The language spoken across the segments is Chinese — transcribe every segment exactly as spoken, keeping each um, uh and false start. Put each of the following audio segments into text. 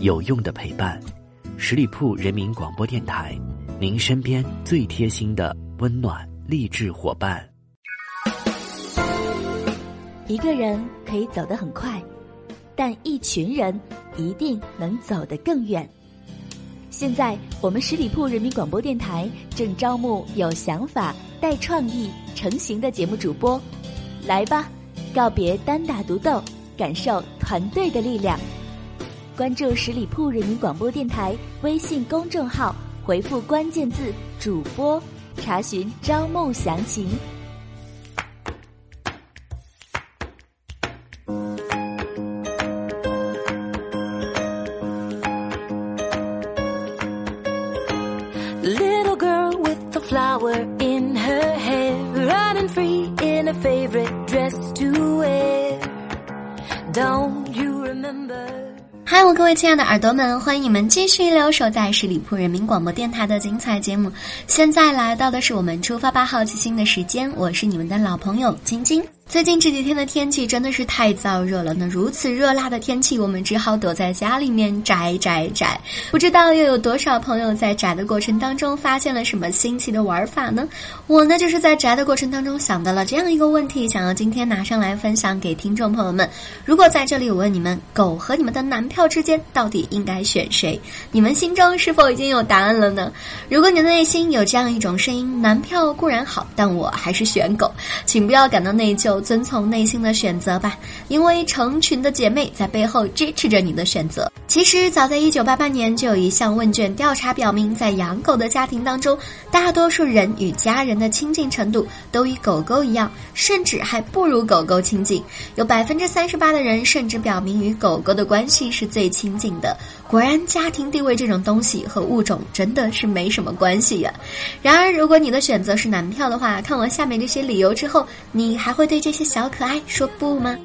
有用的陪伴，十里铺人民广播电台，您身边最贴心的温暖励志伙伴。一个人可以走得很快，但一群人一定能走得更远。现在我们十里铺人民广播电台正招募有想法、带创意、成型的节目主播，来吧，告别单打独斗，感受团队的力量。关注十里铺人民广播电台微信公众号，回复关键字主播，查询招募详情。嗨，我各位亲爱的耳朵们，欢迎你们继续留守在十里铺人民广播电台的精彩节目。现在来到的是我们出发吧好奇心的时间，我是你们的老朋友晶晶。最近这几天的天气真的是太燥热了，那如此热辣的天气，我们只好躲在家里面宅宅宅。不知道又有多少朋友在宅的过程当中发现了什么新奇的玩法呢？我呢就是在宅的过程当中想到了这样一个问题，想要今天拿上来分享给听众朋友们。如果在这里我问你们，狗和你们的男票之间到底应该选谁？你们心中是否已经有答案了呢？如果你的内心有这样一种声音，男票固然好，但我还是选狗，请不要感到内疚，遵从内心的选择吧，因为成群的姐妹在背后支持着你的选择。其实早在一九八八年就有一项问卷调查表明，在养狗的家庭当中，大多数人与家人的亲近程度都与狗狗一样，甚至还不如狗狗亲近。有 百分之三十八 的人甚至表明与狗狗的关系是最亲近的。果然家庭地位这种东西和物种真的是没什么关系呀、啊。然而如果你的选择是男票的话，看完下面这些理由之后，你还会对这些小可爱说不吗？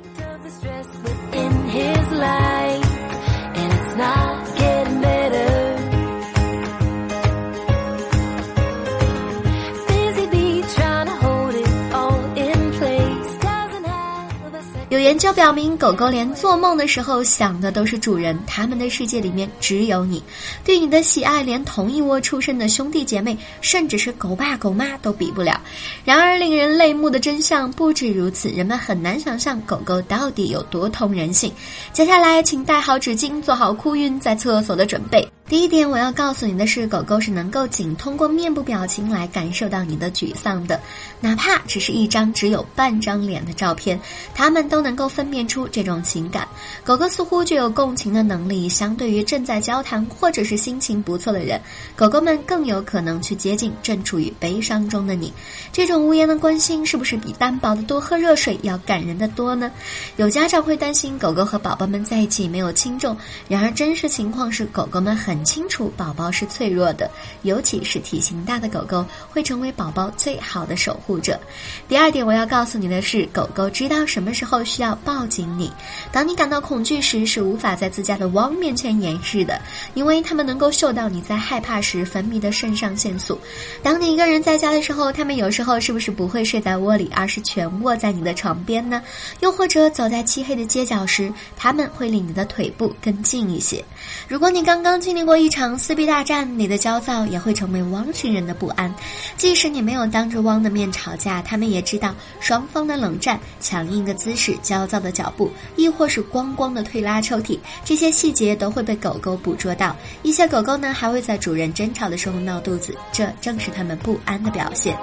有研究表明，狗狗连做梦的时候想的都是主人，他们的世界里面只有你。对你的喜爱，连同一窝出生的兄弟姐妹，甚至是狗爸狗妈都比不了。然而令人泪目的真相不止如此，人们很难想象狗狗到底有多通人性。接下来请带好纸巾，做好哭晕在厕所的准备。第一点我要告诉你的是，狗狗是能够仅通过面部表情来感受到你的沮丧的，哪怕只是一张只有半张脸的照片，它们都能够分辨出这种情感。狗狗似乎具有共情的能力，相对于正在交谈或者是心情不错的人，狗狗们更有可能去接近正处于悲伤中的你。这种无言的关心是不是比单薄的多喝热水要感人的多呢？有家长会担心狗狗和宝宝们在一起没有轻重，然而真实情况是狗狗们很清楚宝宝是脆弱的，尤其是体型大的狗狗会成为宝宝最好的守护者。第二点我要告诉你的是，狗狗知道什么时候需要抱紧你。当你感到恐惧时，是无法在自家的汪面前掩饰的，因为它们能够嗅到你在害怕时分泌的肾上腺素。当你一个人在家的时候，它们有时候是不是不会睡在窝里，而是全卧在你的床边呢？又或者走在漆黑的街角时，它们会离你的腿部更近一些。如果你刚刚经历过一场撕逼大战，你的焦躁也会成为汪群人的不安。即使你没有当着汪的面吵架，他们也知道双方的冷战、强硬的姿势、焦躁的脚步，亦或是咣咣的推拉抽屉，这些细节都会被狗狗捕捉到。一些狗狗呢还会在主人争吵的时候闹肚子，这正是他们不安的表现。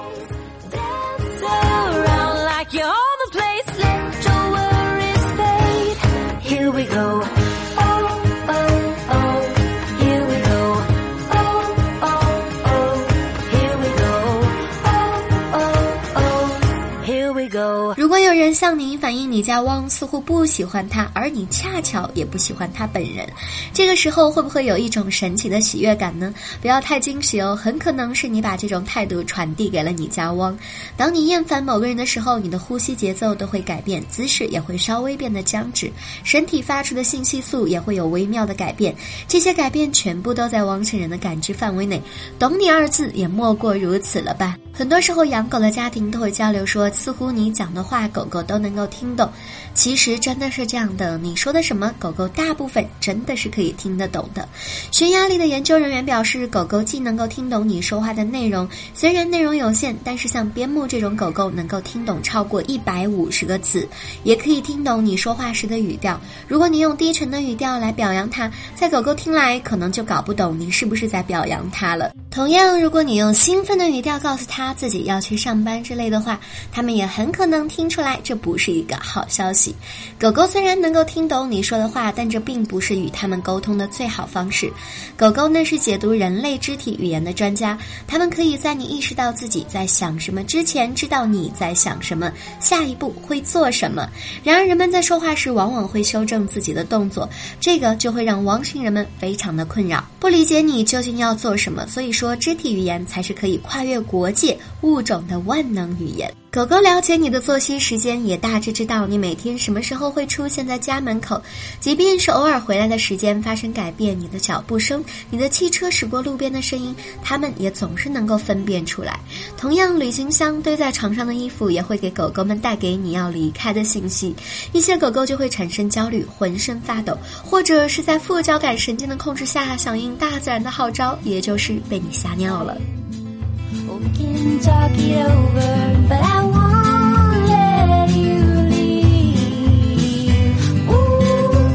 Here we go.如果有人向你反映你家汪似乎不喜欢他，而你恰巧也不喜欢他本人，这个时候会不会有一种神奇的喜悦感呢？不要太惊喜哦，很可能是你把这种态度传递给了你家汪。当你厌烦某个人的时候，你的呼吸节奏都会改变，姿势也会稍微变得僵直，身体发出的信息素也会有微妙的改变。这些改变全部都在汪群人的感知范围内，懂你二字也莫过如此了吧。很多时候养狗的家庭都会交流说，似乎你讲的话狗狗都能够听听懂。其实真的是这样的，你说的什么，狗狗大部分真的是可以听得懂的。悬崖里的研究人员表示，狗狗既能够听懂你说话的内容，虽然内容有限，但是像边牧这种狗狗能够听懂超过一百五十个词，也可以听懂你说话时的语调。如果你用低沉的语调来表扬它，在狗狗听来可能就搞不懂你是不是在表扬它了。同样，如果你用兴奋的语调告诉它自己要去上班之类的话，它们也很可能听出来这不是一个好消息。狗狗虽然能够听懂你说的话，但这并不是与它们沟通的最好方式。狗狗呢是解读人类肢体语言的专家，它们可以在你意识到自己在想什么之前，知道你在想什么，下一步会做什么。然而人们在说话时往往会修正自己的动作，这个就会让汪星人们非常的困扰，不理解你究竟要做什么。所以说肢体语言才是可以跨越国界物种的万能语言。狗狗了解你的作息时间，也大致知道你每天什么时候会出现在家门口，即便是偶尔回来的时间发生改变，你的脚步声，你的汽车驶过路边的声音，它们也总是能够分辨出来。同样，旅行箱堆在床上的衣服也会给狗狗们带给你要离开的信息。一些狗狗就会产生焦虑，浑身发抖，或者是在副交感神经的控制下响应大自然的号召，也就是被你吓尿了。We can talk it over, but I won't let you leave. Ooh.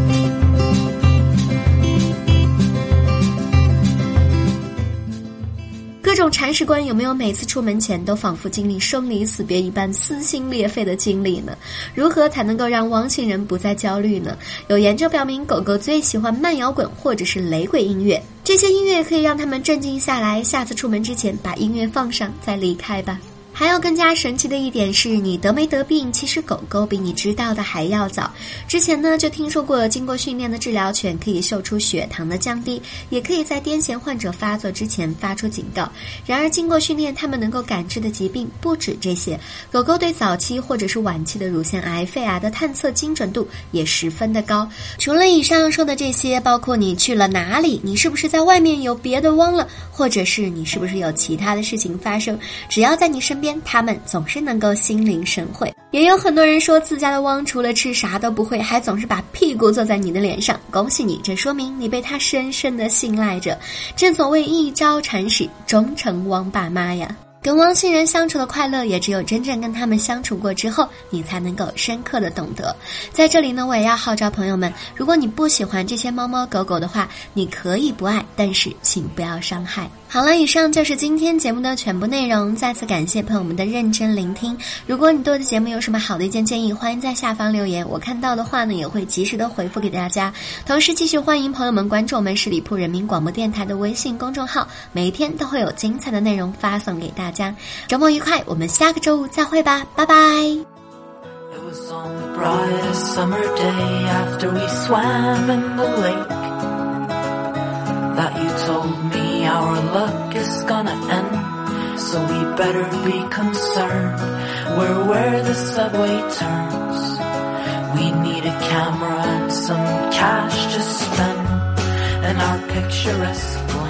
各种铲屎官有没有每次出门前都仿佛经历生离死别一般撕心裂肺的经历呢？如何才能够让汪星人不再焦虑呢？有研究表明，狗狗最喜欢慢摇滚或者是雷鬼音乐。这些音乐可以让他们镇静下来，下次出门之前把音乐放上再离开吧。还有更加神奇的一点是，你得没得病，其实狗狗比你知道的还要早。之前呢就听说过，经过训练的治疗犬可以嗅出血糖的降低，也可以在癫痫患者发作之前发出警告。然而经过训练，它们能够感知的疾病不止这些。狗狗对早期或者是晚期的乳腺癌、肺癌的探测精准度也十分的高。除了以上说的这些，包括你去了哪里，你是不是在外面有别的汪了，或者是你是不是有其他的事情发生，只要在你身边，他们总是能够心领神会。也有很多人说自家的汪除了吃啥都不会，还总是把屁股坐在你的脸上。恭喜你，这说明你被他深深的信赖着。正所谓一朝铲屎，终成汪爸妈呀。跟汪星人相处的快乐，也只有真正跟他们相处过之后，你才能够深刻的懂得。在这里呢，我也要号召朋友们，如果你不喜欢这些猫猫狗狗的话，你可以不爱，但是请不要伤害。好了，以上就是今天节目的全部内容，再次感谢朋友们的认真聆听。如果你对我的节目有什么好的意见建议，欢迎在下方留言，我看到的话呢，也会及时的回复给大家。同时继续欢迎朋友们关注我们十里铺人民广播电台的微信公众号，每天都会有精彩的内容发送给大家。周末愉快，我们下个周五再会吧，拜拜。 It was on the brightest summer day after we swam in the lake that you told me our luck is gonna end, so we better be concerned. We're where the subway turns. We need a camera and some cash to spend in our picturesque place.